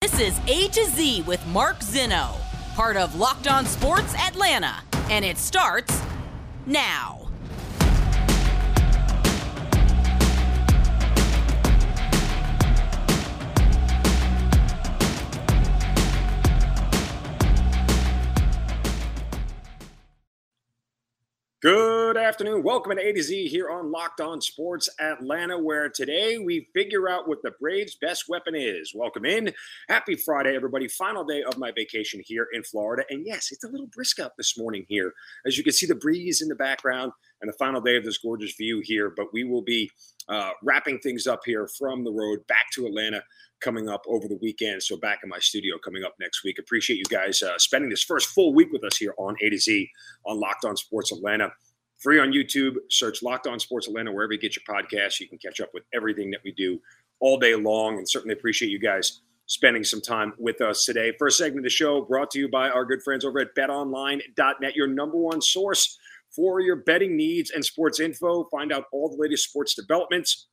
This is A to Z with Mark Zinno, part of Locked On Sports Atlanta, and it starts now. Good afternoon. Welcome to A to Z here on Locked On Sports Atlanta, where today we figure out what the Braves' best weapon is. Welcome in. Happy Friday, everybody. Final day of my vacation here in Florida. And yes, it's a little brisk out this morning here. As you can see, the breeze in the background and the final day of this gorgeous view here. But we will be wrapping things up here from the road back to Atlanta coming up over the weekend. So back in my studio coming up next week. Appreciate you guys spending this first full week with us here on A to Z on Locked On Sports Atlanta. Free on YouTube. Search Locked On Sports Atlanta wherever you get your podcasts. You can catch up with everything that we do all day long. And certainly appreciate you guys spending some time with us today. First segment of the show brought to you by our good friends over at BetOnline.net, your number one source for your betting needs and sports info. Find out all the latest sports developments,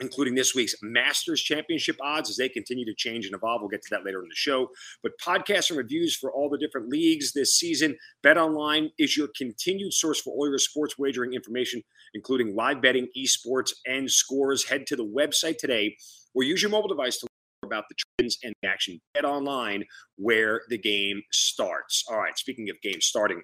including this week's Masters Championship odds as they continue to change and evolve. We'll get to that later in the show. But podcasts and reviews for all the different leagues this season. BetOnline is your continued source for all your sports wagering information, including live betting, esports, and scores. Head to the website today or use your mobile device to learn about the trends and action. BetOnline, where the game starts. All right, speaking of games starting,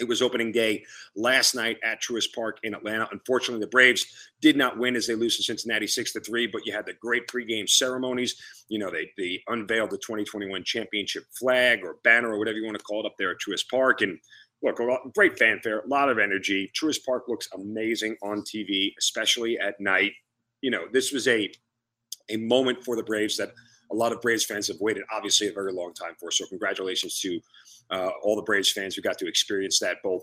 it was opening day last night at Truist Park in Atlanta. Unfortunately, the Braves did not win as they lose to Cincinnati 6-3, but you had the great pregame ceremonies. You know, they unveiled the 2021 championship flag or banner or whatever you want to call it up there at Truist Park. And look, great fanfare, a lot of energy. Truist Park looks amazing on TV, especially at night. You know, this was a moment for the Braves that a lot of Braves fans have waited, obviously, a very long time for. So congratulations to all the Braves fans who got to experience that both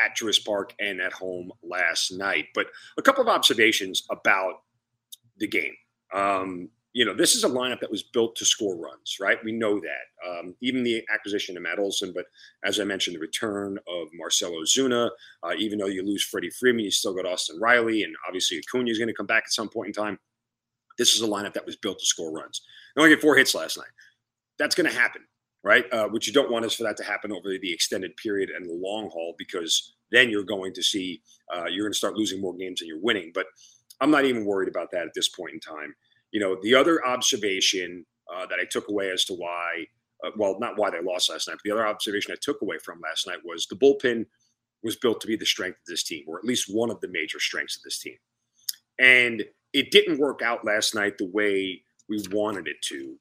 at Truist Park and at home last night. But a couple of observations about the game. You know, this is a lineup that was built to score runs, right? We know that. Even the acquisition of Matt Olson, but as I mentioned, the return of Marcelo Zuna, even though you lose Freddie Freeman, you still got Austin Riley, and obviously Acuna is going to come back at some point in time. This is a lineup that was built to score runs. They only get 4 hits last night. That's going to happen, right? What you don't want is for that to happen over the extended period and the long haul, because then you're going to see you're going to start losing more games than you're winning. But I'm not even worried about that at this point in time. You know, the other observation that I took away as to why, well, not why they lost last night, but the other observation I took away from last night was the bullpen was built to be the strength of this team, or at least one of the major strengths of this team. And it didn't work out last night the way we wanted it to,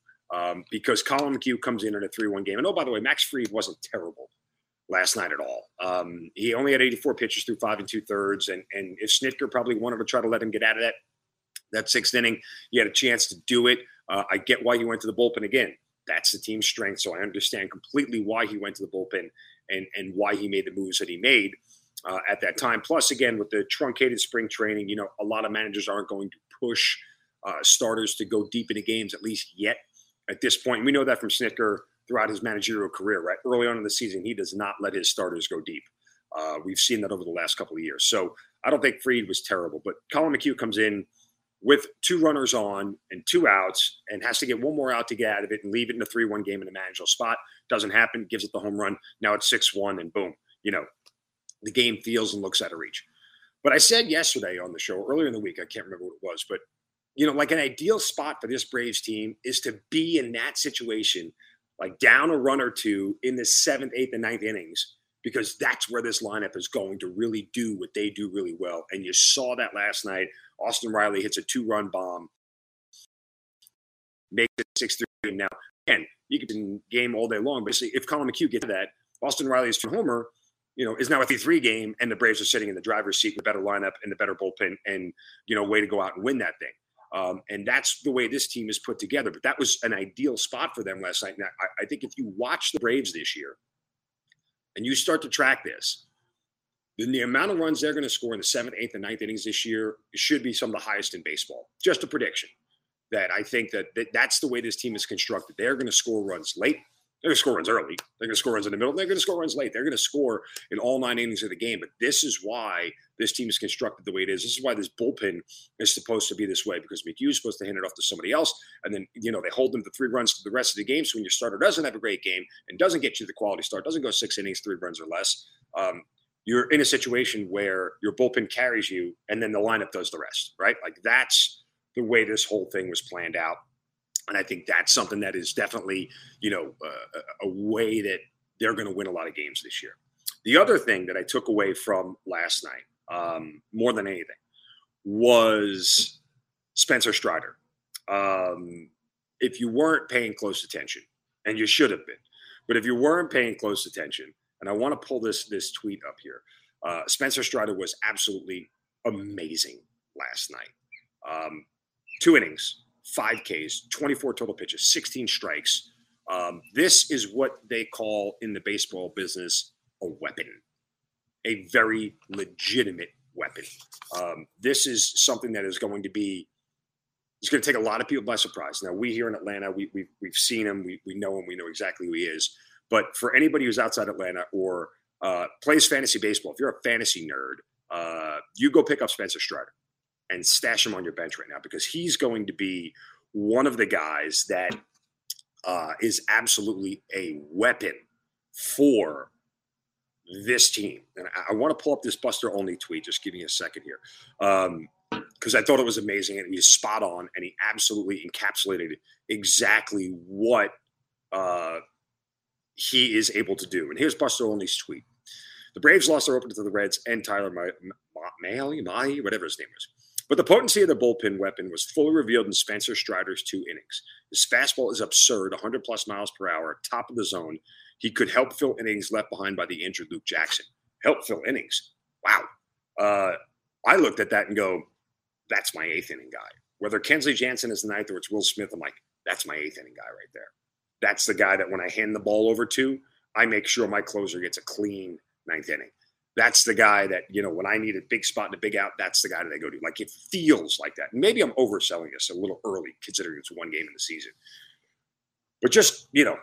because Colin McHugh comes in a 3-1 game. And, oh, by the way, Max Fried wasn't terrible last night at all. He only had 84 pitches through 5 2/3. And if Snitker probably wanted to try to let him get out of that sixth inning, he had a chance to do it. I get why he went to the bullpen. Again, that's the team's strength, so I understand completely why he went to the bullpen and why he made the moves that he made at that time. Plus, again, with the truncated spring training, you know, a lot of managers aren't going to push starters to go deep into games, at least yet at this point. We know that from Snitker throughout his managerial career, right? Early on in the season, he does not let his starters go deep. We've seen that over the last couple of years. So I don't think Fried was terrible, but Colin McHugh comes in with 2 runners on and 2 outs and has to get 1 more out to get out of it and leave it in a 3-1 game in a manageable spot. Doesn't happen, gives it the home run. Now it's 6-1 and boom, you know, the game feels and looks out of reach. But I said yesterday on the show, earlier in the week, I can't remember what it was, but, you know, like an ideal spot for this Braves team is to be in that situation, like down a run or 2 in the 7th, 8th, and 9th innings, because that's where this lineup is going to really do what they do really well. And you saw that last night. Austin Riley hits a 2-run bomb, makes it 6-3. Now, again, you can game all day long, but if Colin McHugh gets to that, Austin Riley is to homer, you know, is now a 3-3 game, and the Braves are sitting in the driver's seat with a better lineup and the better bullpen and, you know, way to go out and win that thing. And that's the way this team is put together. But that was an ideal spot for them last night. Now, I think if you watch the Braves this year and you start to track this, then the amount of runs they're going to score in the 7th, 8th, and 9th innings this year should be some of the highest in baseball. Just a prediction that I think that that's the way this team is constructed. They're going to score runs late. They're going to score runs early. They're going to score runs in the middle. They're going to score runs late. They're going to score in all 9 innings of the game. But this is why this team is constructed the way it is. This is why this bullpen is supposed to be this way, because McHugh is supposed to hand it off to somebody else. And then, you know, they hold them to 3 runs for the rest of the game. So when your starter doesn't have a great game and doesn't get you the quality start, doesn't go 6 innings, 3 runs or less, you're in a situation where your bullpen carries you and then the lineup does the rest, right? Like, that's the way this whole thing was planned out. And I think that's something that is definitely, you know, a way that they're going to win a lot of games this year. The other thing that I took away from last night, more than anything, was Spencer Strider. If you weren't paying close attention, and you should have been, but if you weren't paying close attention, and I want to pull this tweet up here, Spencer Strider was absolutely amazing last night. 2 innings. 5 Ks, 24 total pitches, 16 strikes. This is what they call in the baseball business a weapon, a very legitimate weapon. This is something that is going to be, it's going to take a lot of people by surprise. Now, we here in Atlanta, we've seen him, we know him, we know exactly who he is. But for anybody who's outside Atlanta or plays fantasy baseball, if you're a fantasy nerd, you go pick up Spencer Strider and stash him on your bench right now, because he's going to be one of the guys that is absolutely a weapon for this team. And I want to pull up this Buster Olney tweet. Just give me a second here, because I thought it was amazing, and he's spot on, and he absolutely encapsulated exactly what he is able to do. And here's Buster Olney's tweet. The Braves lost their opener to the Reds and Tyler Mahle, whatever his name was. But the potency of the bullpen weapon was fully revealed in Spencer Strider's 2 innings. His fastball is absurd, 100-plus miles per hour, top of the zone. He could help fill innings left behind by the injured Luke Jackson. Help fill innings. Wow. I looked at that and go, that's my 8th inning guy. Whether Kensley Jansen is the 9th or it's Will Smith, I'm like, that's my 8th inning guy right there. That's the guy that when I hand the ball over to, I make sure my closer gets a clean 9th inning. That's the guy that, you know, when I need a big spot and a big out, that's the guy that I go to. Like, it feels like that. Maybe I'm overselling this a little early, considering it's 1 game in the season. But just, you know,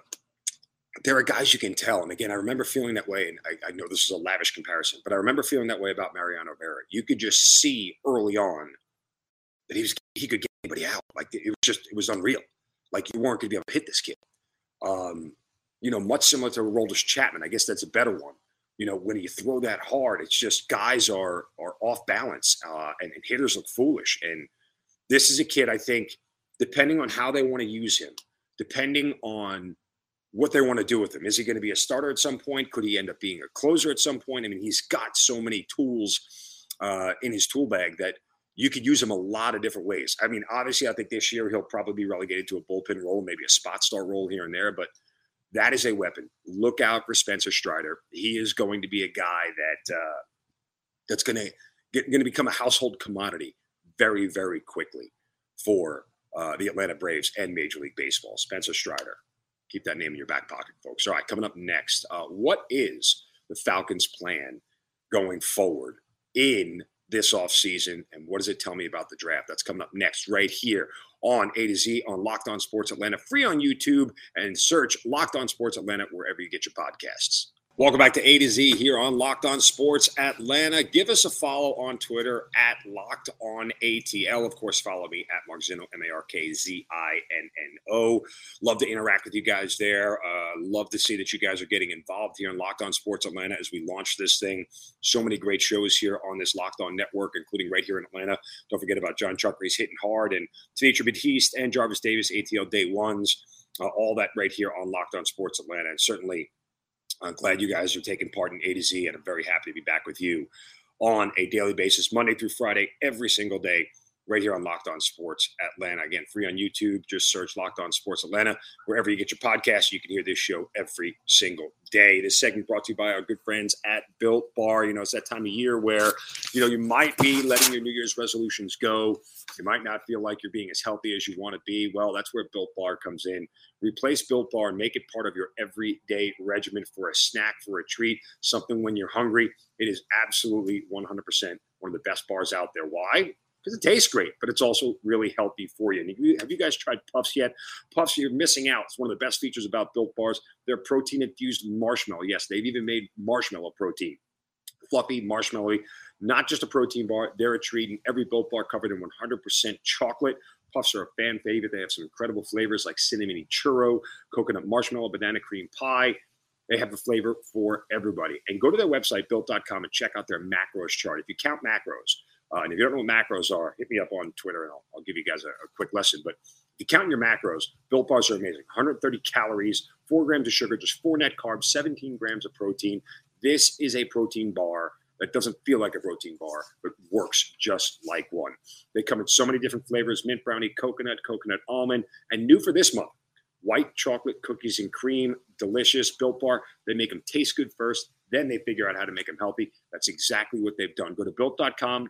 there are guys you can tell. And again, I remember feeling that way, and I know this is a lavish comparison, but I remember feeling that way about Mariano Rivera. You could just see early on that he could get anybody out. Like, it was unreal. Like, you weren't going to be able to hit this kid. You know, much similar to Aroldis Chapman. I guess that's a better one. You know, when you throw that hard, it's just guys are off balance, and hitters look foolish. And this is a kid, I think, depending on how they want to use him, depending on what they want to do with him. Is he going to be a starter at some point? Could he end up being a closer at some point? I mean, he's got so many tools in his tool bag that you could use him a lot of different ways. I mean, obviously, I think this year he'll probably be relegated to a bullpen role, maybe a spot start role here and there, but that is a weapon. Look out for Spencer Strider. He is going to be a guy that that's going to become a household commodity very, very quickly for the Atlanta Braves and Major League Baseball. Spencer Strider. Keep that name in your back pocket, folks. All right, coming up next, what is the Falcons' plan going forward in this offseason, and what does it tell me about the draft? That's coming up next right here on A to Z on Locked On Sports Atlanta, free on YouTube, and search Locked On Sports Atlanta wherever you get your podcasts. Welcome back to A to Z here on Locked On Sports Atlanta. Give us a follow on Twitter at Locked On ATL. Of course, follow me at Mark Zinno, MarkZinno. Love to interact with you guys there. Love to see that you guys are getting involved here in Locked On Sports Atlanta as we launch this thing. So many great shows here on this Locked On Network, including right here in Atlanta. Don't forget about John Chucker. He's hitting hard. And Tanitra Batiste and Jarvis Davis, ATL Day Ones. All that right here on Locked On Sports Atlanta. And certainly, I'm glad you guys are taking part in A to Z, and I'm very happy to be back with you on a daily basis, Monday through Friday, every single day, right here on Locked On Sports Atlanta. Again, free on YouTube. Just search Locked On Sports Atlanta. Wherever you get your podcasts, you can hear this show every single day. This segment brought to you by our good friends at Built Bar. You know, it's that time of year where, you know, you might be letting your New Year's resolutions go. You might not feel like you're being as healthy as you want to be. Well, that's where Built Bar comes in. Replace Built Bar and make it part of your everyday regimen for a snack, for a treat, something when you're hungry. It is absolutely 100% one of the best bars out there. Why? Because it tastes great, but it's also really healthy for you. And have you guys tried Puffs yet? Puffs, you're missing out. It's one of the best features about Built Bars. They're protein-infused marshmallow. Yes, they've even made marshmallow protein. Fluffy, marshmallowy, not just a protein bar. They're a treat, and every Built Bar covered in 100% chocolate. Puffs are a fan favorite. They have some incredible flavors like cinnamon churro, coconut marshmallow, banana cream pie. They have a flavor for everybody. And go to their website, built.com, and check out their macros chart. If you count macros, and if you don't know what macros are, hit me up on Twitter and I'll give you guys a quick lesson. But if you count your macros, Built Bars are amazing. 130 calories, 4 grams of sugar, just 4 net carbs, 17 grams of protein. This is a protein bar that doesn't feel like a protein bar, but works just like one. They come in so many different flavors: mint brownie, coconut, coconut almond, and new for this month, white chocolate cookies and cream. Delicious. Built Bar, they make them taste good first, then they figure out how to make them healthy. That's exactly what they've done. Go to built.com,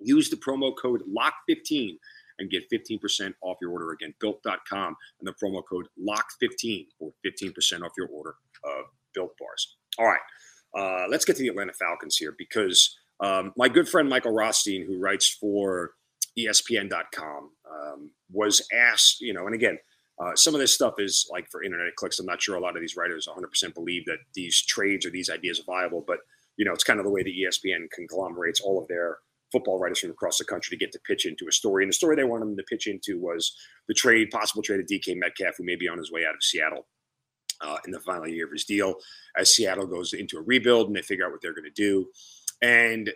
use the promo code LOCK15 and get 15% off your order. Again, built.com and the promo code LOCK15 for 15% off your order of Built Bars. All right. Let's get to the Atlanta Falcons here, because my good friend Michael Rothstein, who writes for ESPN.com, was asked, you know, and again, some of this stuff is like for internet clicks. I'm not sure a lot of these writers 100% believe that these trades or these ideas are viable, but, you know, it's kind of the way that ESPN conglomerates all of their football writers from across the country to get to pitch into a story. And the story they wanted them to pitch into was the trade, possible trade of DK Metcalf, who may be on his way out of Seattle in the final year of his deal, as Seattle goes into a rebuild and they figure out what they're going to do. And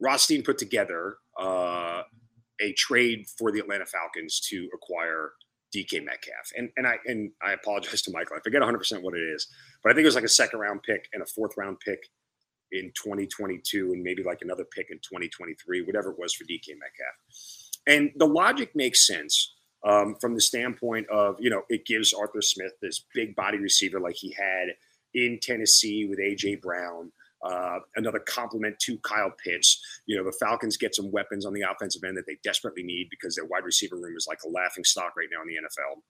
Rothstein put together a trade for the Atlanta Falcons to acquire DK Metcalf. And I apologize to Michael. I forget 100% what it is, but I think it was like a second-round pick and a fourth-round pick in 2022 and maybe like another pick in 2023, whatever it was for DK Metcalf. And the logic makes sense from the standpoint of, you know, it gives Arthur Smith, this big body receiver like he had in Tennessee with A.J. Brown, another compliment to Kyle Pitts. You know, the Falcons get some weapons on the offensive end that they desperately need, because their wide receiver room is like a laughing stock right now in the NFL.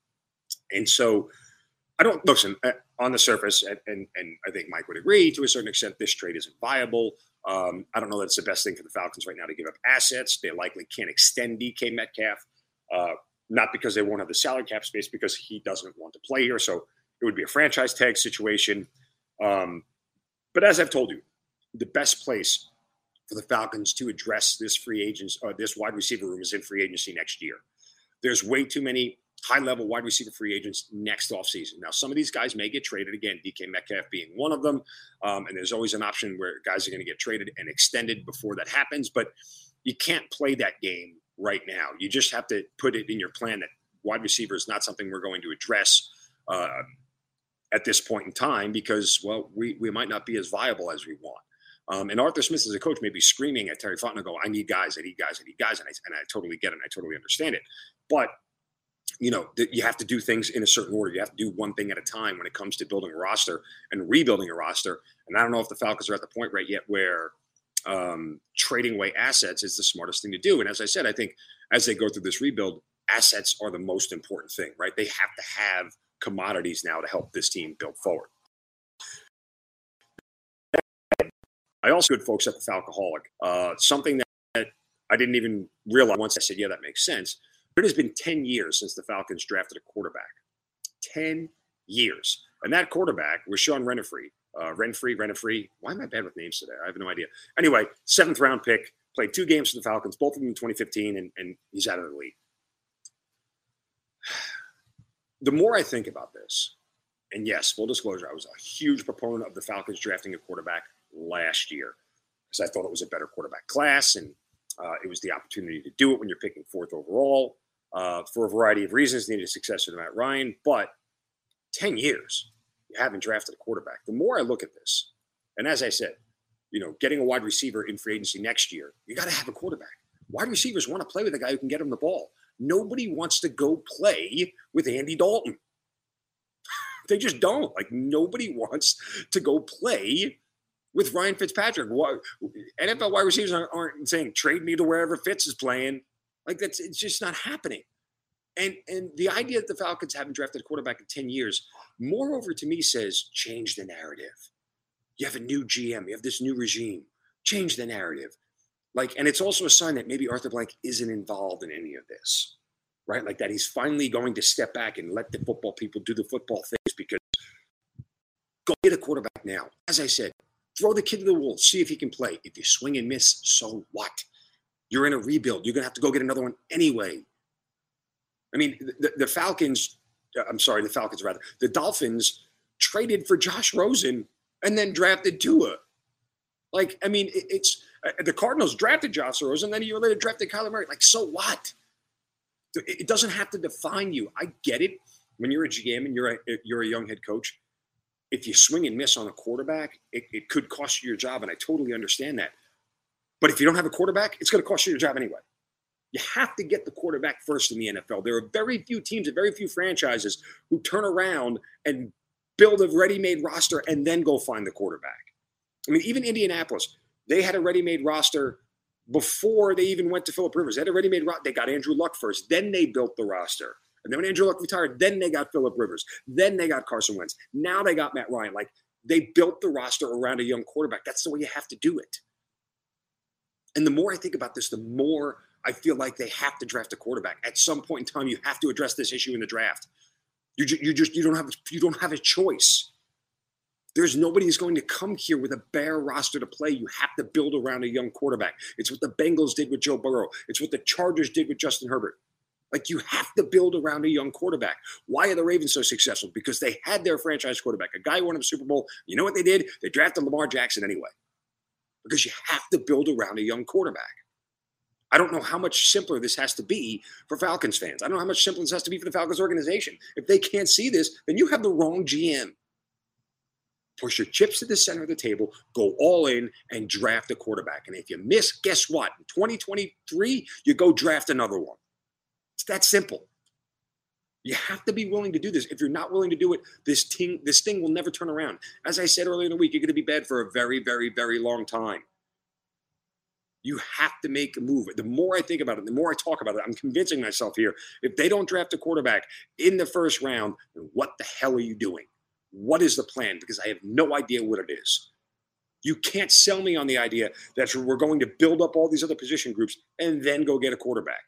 And so I don't – listen, on the surface, and I think Mike would agree to a certain extent, this trade isn't viable. I don't know that it's the best thing for the Falcons right now to give up assets. They likely can't extend DK Metcalf, not because they won't have the salary cap space, because he doesn't want to play here. So it would be a franchise tag situation. But as I've told you, the best place for the Falcons to address this free agents, this wide receiver room, is in free agency next year. There's way too many high-level wide receiver free agents next offseason. Now, some of these guys may get traded, again, DK Metcalf being one of them, and there's always an option where guys are going to get traded and extended before that happens, but you can't play that game right now. You just have to put it in your plan that wide receiver is not something we're going to address at this point in time, because, well, we might not be as viable as we want. And Arthur Smith as a coach may be screaming at Terry Fontenot, I need guys, I need guys, I need guys, and I totally get it, and I totally understand it. But you know, you have to do things in a certain order. You have to do one thing at a time when it comes to building a roster and rebuilding a roster. And I don't know if the Falcons are at the point right yet where trading away assets is the smartest thing to do. And as I said, I think as they go through this rebuild, assets are the most important thing, right? They have to have commodities now to help this team build forward. I also good folks at the Falcoholic, something that I didn't even realize once I said, yeah, that makes sense. It has been 10 years since the Falcons drafted a quarterback. 10 years. And that quarterback was Sean Renfree. Renfree. Why am I bad with names today? I have no idea. Anyway, 7th-round pick, played 2 games for the Falcons, both of them in 2015, and he's out of the league. The more I think about this, and yes, full disclosure, I was a huge proponent of the Falcons drafting a quarterback last year because I thought it was a better quarterback class, and it was the opportunity to do it when you're picking 4th overall. For a variety of reasons, needed a successor to Matt Ryan, but 10 years, you haven't drafted a quarterback. The more I look at this, and as I said, you know, getting a wide receiver in free agency next year, you got to have a quarterback. Wide receivers want to play with a guy who can get him the ball. Nobody wants to go play with Andy Dalton. They just don't. Like, nobody wants to go play with Ryan Fitzpatrick. NFL wide receivers aren't saying, trade me to wherever Fitz is playing. Like, it's just not happening. And the idea that the Falcons haven't drafted a quarterback in 10 years, moreover, to me says, change the narrative. You have a new GM. You have this new regime. Change the narrative. Like, and it's also a sign that maybe Arthur Blank isn't involved in any of this, right? Like, that he's finally going to step back and let the football people do the football things, because go get a quarterback now. As I said, throw the kid to the wolves, see if he can play. If you swing and miss, so what? You're in a rebuild. You're going to have to go get another one anyway. I mean, the Dolphins traded for Josh Rosen and then drafted Tua. Like, I mean, it's the Cardinals drafted Josh Rosen, then a year later drafted Kyler Murray. Like, so what? It doesn't have to define you. I get it. When you're a GM and you're a young head coach, if you swing and miss on a quarterback, it could cost you your job, and I totally understand that. But if you don't have a quarterback, it's going to cost you your job anyway. You have to get the quarterback first in the NFL. There are very few teams and very few franchises who turn around and build a ready-made roster and then go find the quarterback. I mean, even Indianapolis, they had a ready-made roster before they even went to Phillip Rivers. They had a ready-made roster. They got Andrew Luck first. Then they built the roster. And then when Andrew Luck retired, then they got Phillip Rivers. Then they got Carson Wentz. Now they got Matt Ryan. Like, they built the roster around a young quarterback. That's the way you have to do it. And the more I think about this, the more I feel like they have to draft a quarterback. At some point in time, you have to address this issue in the draft. You don't have a choice. There's nobody who's going to come here with a bare roster to play. You have to build around a young quarterback. It's what the Bengals did with Joe Burrow. It's what the Chargers did with Justin Herbert. Like, you have to build around a young quarterback. Why are the Ravens so successful? Because they had their franchise quarterback, a guy who won a Super Bowl. You know what they did? They drafted Lamar Jackson anyway. Because you have to build around a young quarterback. I don't know how much simpler this has to be for Falcons fans. I don't know how much simpler this has to be for the Falcons organization. If they can't see this, then you have the wrong GM. Push your chips to the center of the table, go all in, and draft a quarterback. And if you miss, guess what? In 2023, you go draft another one. It's that simple. You have to be willing to do this. If you're not willing to do it, this thing will never turn around. As I said earlier in the week, you're going to be bad for a very, very, very long time. You have to make a move. The more I think about it, the more I talk about it, I'm convincing myself here, if they don't draft a quarterback in the first round, then what the hell are you doing? What is the plan? Because I have no idea what it is. You can't sell me on the idea that we're going to build up all these other position groups and then go get a quarterback.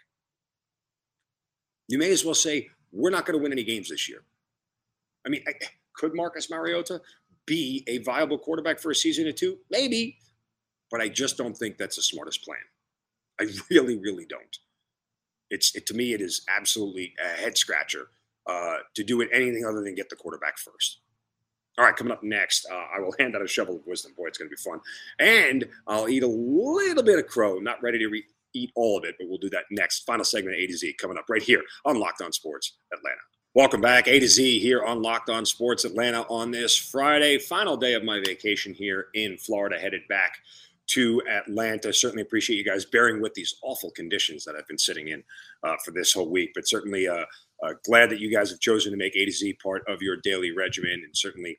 You may as well say, we're not going to win any games this year. I mean, could Marcus Mariota be a viable quarterback for a season or two? Maybe. But I just don't think that's the smartest plan. I really, really don't. To me, it is absolutely a head-scratcher to do it anything other than get the quarterback first. All right, coming up next, I will hand out a shovel of wisdom. Boy, it's going to be fun. And I'll eat a little bit of crow. Not ready to eat all of it, but we'll do that next. Final segment of A to Z coming up right here on Locked On Sports Atlanta. Welcome back, A to Z here on Locked On Sports Atlanta on this Friday. Final day of my vacation here in Florida, headed back to Atlanta. Certainly appreciate you guys bearing with these awful conditions that I've been sitting in for this whole week, but certainly glad that you guys have chosen to make A to Z part of your daily regimen, and certainly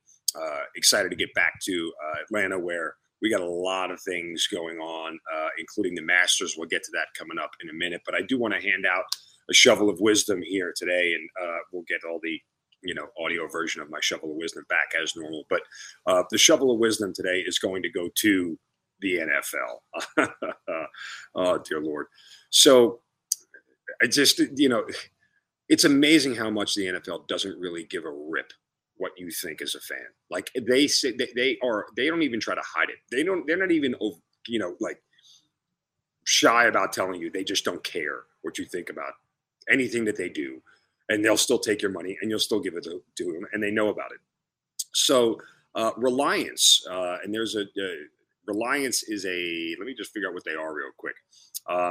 excited to get back to Atlanta, where we got a lot of things going on, including the Masters. We'll get to that coming up in a minute, but I do want to hand out a shovel of wisdom here today, and we'll get all the audio version of my shovel of wisdom back as normal. But the shovel of wisdom today is going to go to the NFL. Oh, dear Lord. So I just, it's amazing how much the NFL doesn't really give a rip what you think as a fan. Like, they say they don't even try to hide it. They're not even, shy about telling you. They just don't care what you think about anything that they do, and they'll still take your money and you'll still give it to them, and they know about it. So Reliance, and there's Reliance is let me just figure out what they are real quick.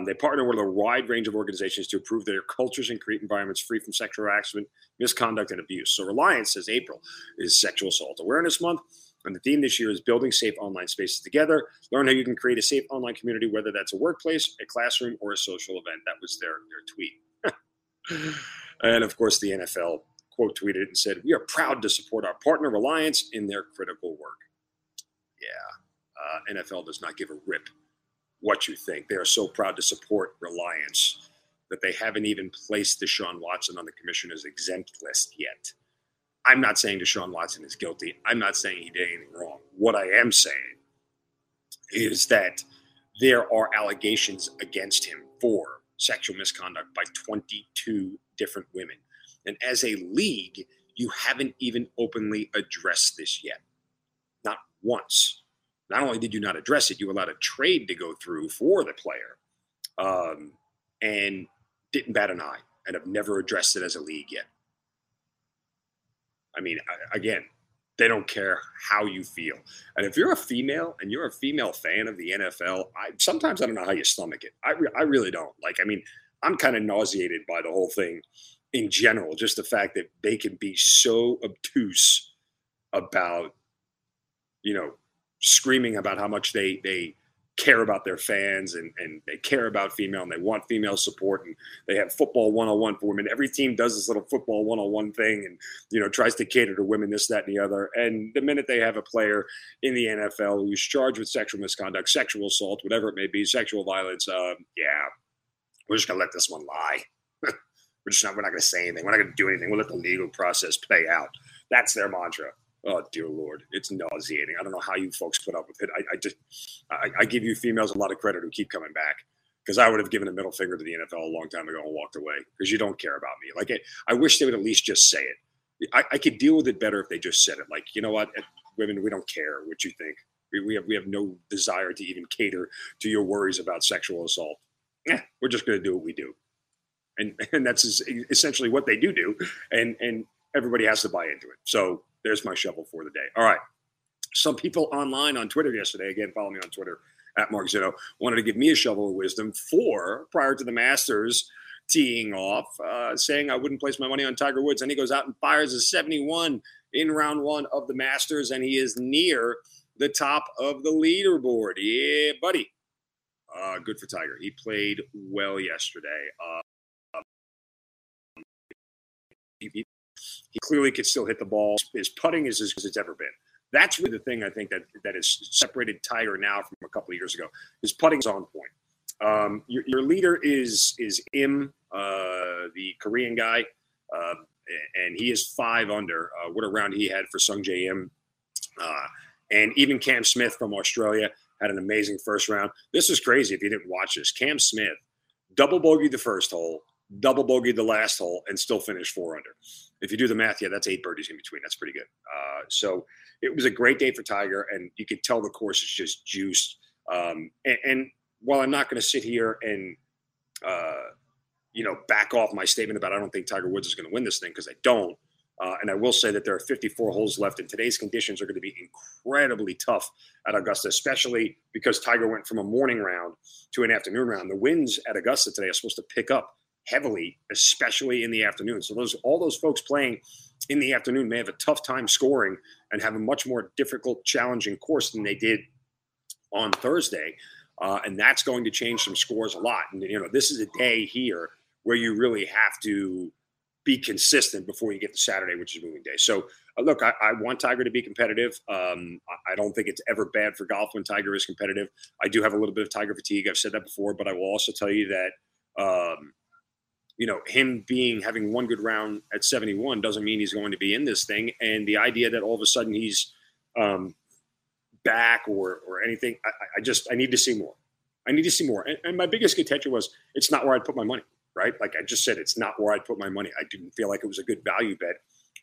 They partner with a wide range of organizations to improve their cultures and create environments free from sexual harassment, misconduct, and abuse. So Reliance says April is Sexual Assault Awareness Month. And the theme this year is building safe online spaces together. Learn how you can create a safe online community, whether that's a workplace, a classroom, or a social event. That was their tweet. And, of course, the NFL quote tweeted and said, "We are proud to support our partner Reliance in their critical work." Yeah, NFL does not give a rip what you think. They are so proud to support Reliance that they haven't even placed Deshaun Watson on the commissioner's exempt list yet. I'm not saying Deshaun Watson is guilty. I'm not saying he did anything wrong. What I am saying is that there are allegations against him for sexual misconduct by 22 different women. And as a league, you haven't even openly addressed this yet. Not once. Not only did you not address it, you allowed a trade to go through for the player and didn't bat an eye and have never addressed it as a league yet. I mean, again, they don't care how you feel. And if you're a female and you're a female fan of the NFL, sometimes I don't know how you stomach it. I really don't. Like, I mean, I'm kind of nauseated by the whole thing in general, just the fact that they can be so obtuse about, you know, screaming about how much they care about their fans and they care about female and they want female support, and they have football 101 for women. Every team does this little football 101 thing and, you know, tries to cater to women, this, that, and the other. And the minute they have a player in the NFL who's charged with sexual misconduct, sexual assault, whatever it may be, sexual violence, yeah, we're just going to let this one lie. We're not going to say anything. We're not going to do anything. We'll let the legal process play out. That's their mantra. Oh, dear Lord. It's nauseating. I don't know how you folks put up with it. I give you females a lot of credit who keep coming back, because I would have given a middle finger to the NFL a long time ago and walked away, because you don't care about me. Like, I wish they would at least just say it. I could deal with it better if they just said it. Like, you know what? Women, we don't care what you think. We have no desire to even cater to your worries about sexual assault. Yeah, we're just going to do what we do. And that's essentially what they do. And everybody has to buy into it. So there's my shovel for the day. All right. Some people online on Twitter yesterday, again, follow me on Twitter at Mark Zinno, wanted to give me a shovel of wisdom for prior to the Masters teeing off, saying I wouldn't place my money on Tiger Woods. And he goes out and fires a 71 in round one of the Masters, and he is near the top of the leaderboard. Yeah, buddy. Good for Tiger. He played well yesterday. He clearly could still hit the ball. His putting is as good as it's ever been. That's really the thing I think that has separated Tiger now from a couple of years ago. His putting is on point. Your leader is Im, the Korean guy, and he is 5 under. What a round he had for Sung Jae Im. And even Cam Smith from Australia had an amazing first round. This is crazy if you didn't watch this. Cam Smith double bogeyed the first hole, double bogeyed the last hole, and still finished 4 under. If you do the math, yeah, that's 8 birdies in between. That's pretty good. So it was a great day for Tiger, and you could tell the course is just juiced. And while I'm not going to sit here and, back off my statement about I don't think Tiger Woods is going to win this thing, because I don't. And I will say that there are 54 holes left, and today's conditions are going to be incredibly tough at Augusta, especially because Tiger went from a morning round to an afternoon round. The winds at Augusta today are supposed to pick up heavily, especially in the afternoon. So all those folks playing in the afternoon may have a tough time scoring and have a much more difficult, challenging course than they did on Thursday. And that's going to change some scores a lot. And, this is a day here where you really have to be consistent before you get to Saturday, which is moving day. So, look, I want Tiger to be competitive. I don't think it's ever bad for golf when Tiger is competitive. I do have a little bit of Tiger fatigue. I've said that before, but I will also tell you that, him having one good round at 71 doesn't mean he's going to be in this thing. And the idea that all of a sudden he's back or anything, I need to see more. I need to see more. And my biggest contention was it's not where I'd put my money, right? Like I just said, it's not where I'd put my money. I didn't feel like it was a good value bet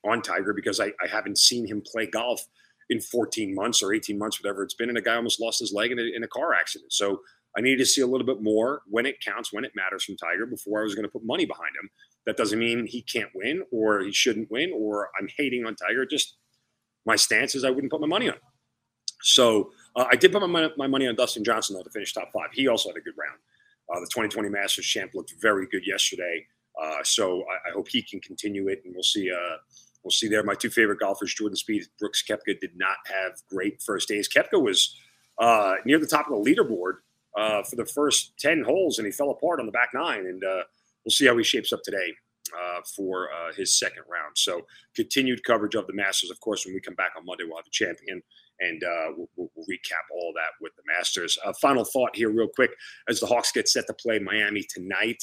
on Tiger because I haven't seen him play golf in 14 months or 18 months, whatever it's been. And a guy almost lost his leg in a car accident. So I needed to see a little bit more when it counts, when it matters from Tiger before I was going to put money behind him. That doesn't mean he can't win or he shouldn't win or I'm hating on Tiger. Just my stance is I wouldn't put my money on him. So I did put my money on Dustin Johnson, though, to finish top 5. He also had a good round. The 2020 Masters champ looked very good yesterday. So I hope he can continue it, and we'll see We'll see there. My two favorite golfers, Jordan Spieth, Brooks Koepka, did not have great first days. Koepka was near the top of the leaderboard for the first 10 holes, and he fell apart on the back nine. And we'll see how he shapes up today for his second round. So continued coverage of the Masters. Of course, when we come back on Monday, we'll have a champion, and we'll recap all that with the Masters. Final thought here real quick. As the Hawks get set to play Miami tonight,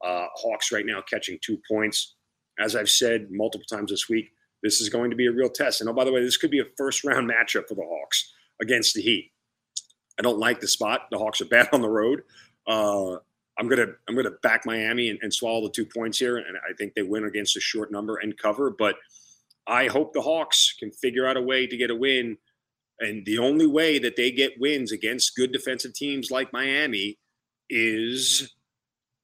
Hawks right now catching 2 points. As I've said multiple times this week, this is going to be a real test. And, oh, by the way, this could be a first-round matchup for the Hawks against the Heat. I don't like the spot. The Hawks are bad on the road. I'm gonna back Miami and swallow the 2 points here, and I think they win against a short number and cover. But I hope the Hawks can figure out a way to get a win. And the only way that they get wins against good defensive teams like Miami is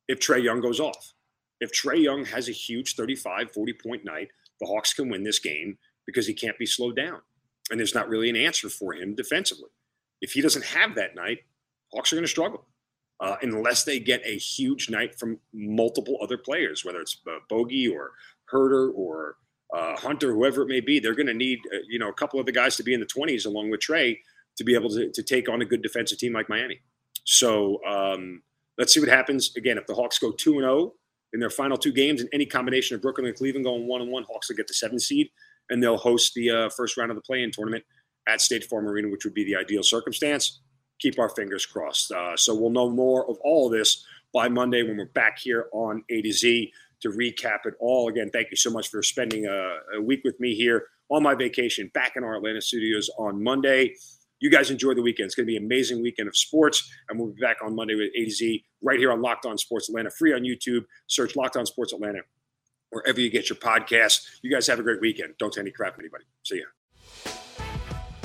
if Trey Young goes off. If Trey Young has a huge 35, 40-point night, the Hawks can win this game because he can't be slowed down. And there's not really an answer for him defensively. If he doesn't have that night, Hawks are going to struggle unless they get a huge night from multiple other players, whether it's Bogey or Herter or Hunter, whoever it may be. They're going to need a couple of the guys to be in the 20s along with Trey to be able to take on a good defensive team like Miami. So let's see what happens. Again, if the Hawks go 2-0, in their final two games, in any combination of Brooklyn and Cleveland going 1-1, Hawks will get the 7th seed, and they'll host the first round of the play-in tournament at State Farm Arena, which would be the ideal circumstance. Keep our fingers crossed. So we'll know more of all of this by Monday when we're back here on A to Z to recap it all. Again, thank you so much for spending a week with me here on my vacation back in our Atlanta studios on Monday. You guys enjoy the weekend. It's going to be an amazing weekend of sports, and we'll be back on Monday with A to Z right here on Locked On Sports Atlanta, free on YouTube. Search Locked On Sports Atlanta wherever you get your podcasts. You guys have a great weekend. Don't take any crap from anybody. See ya.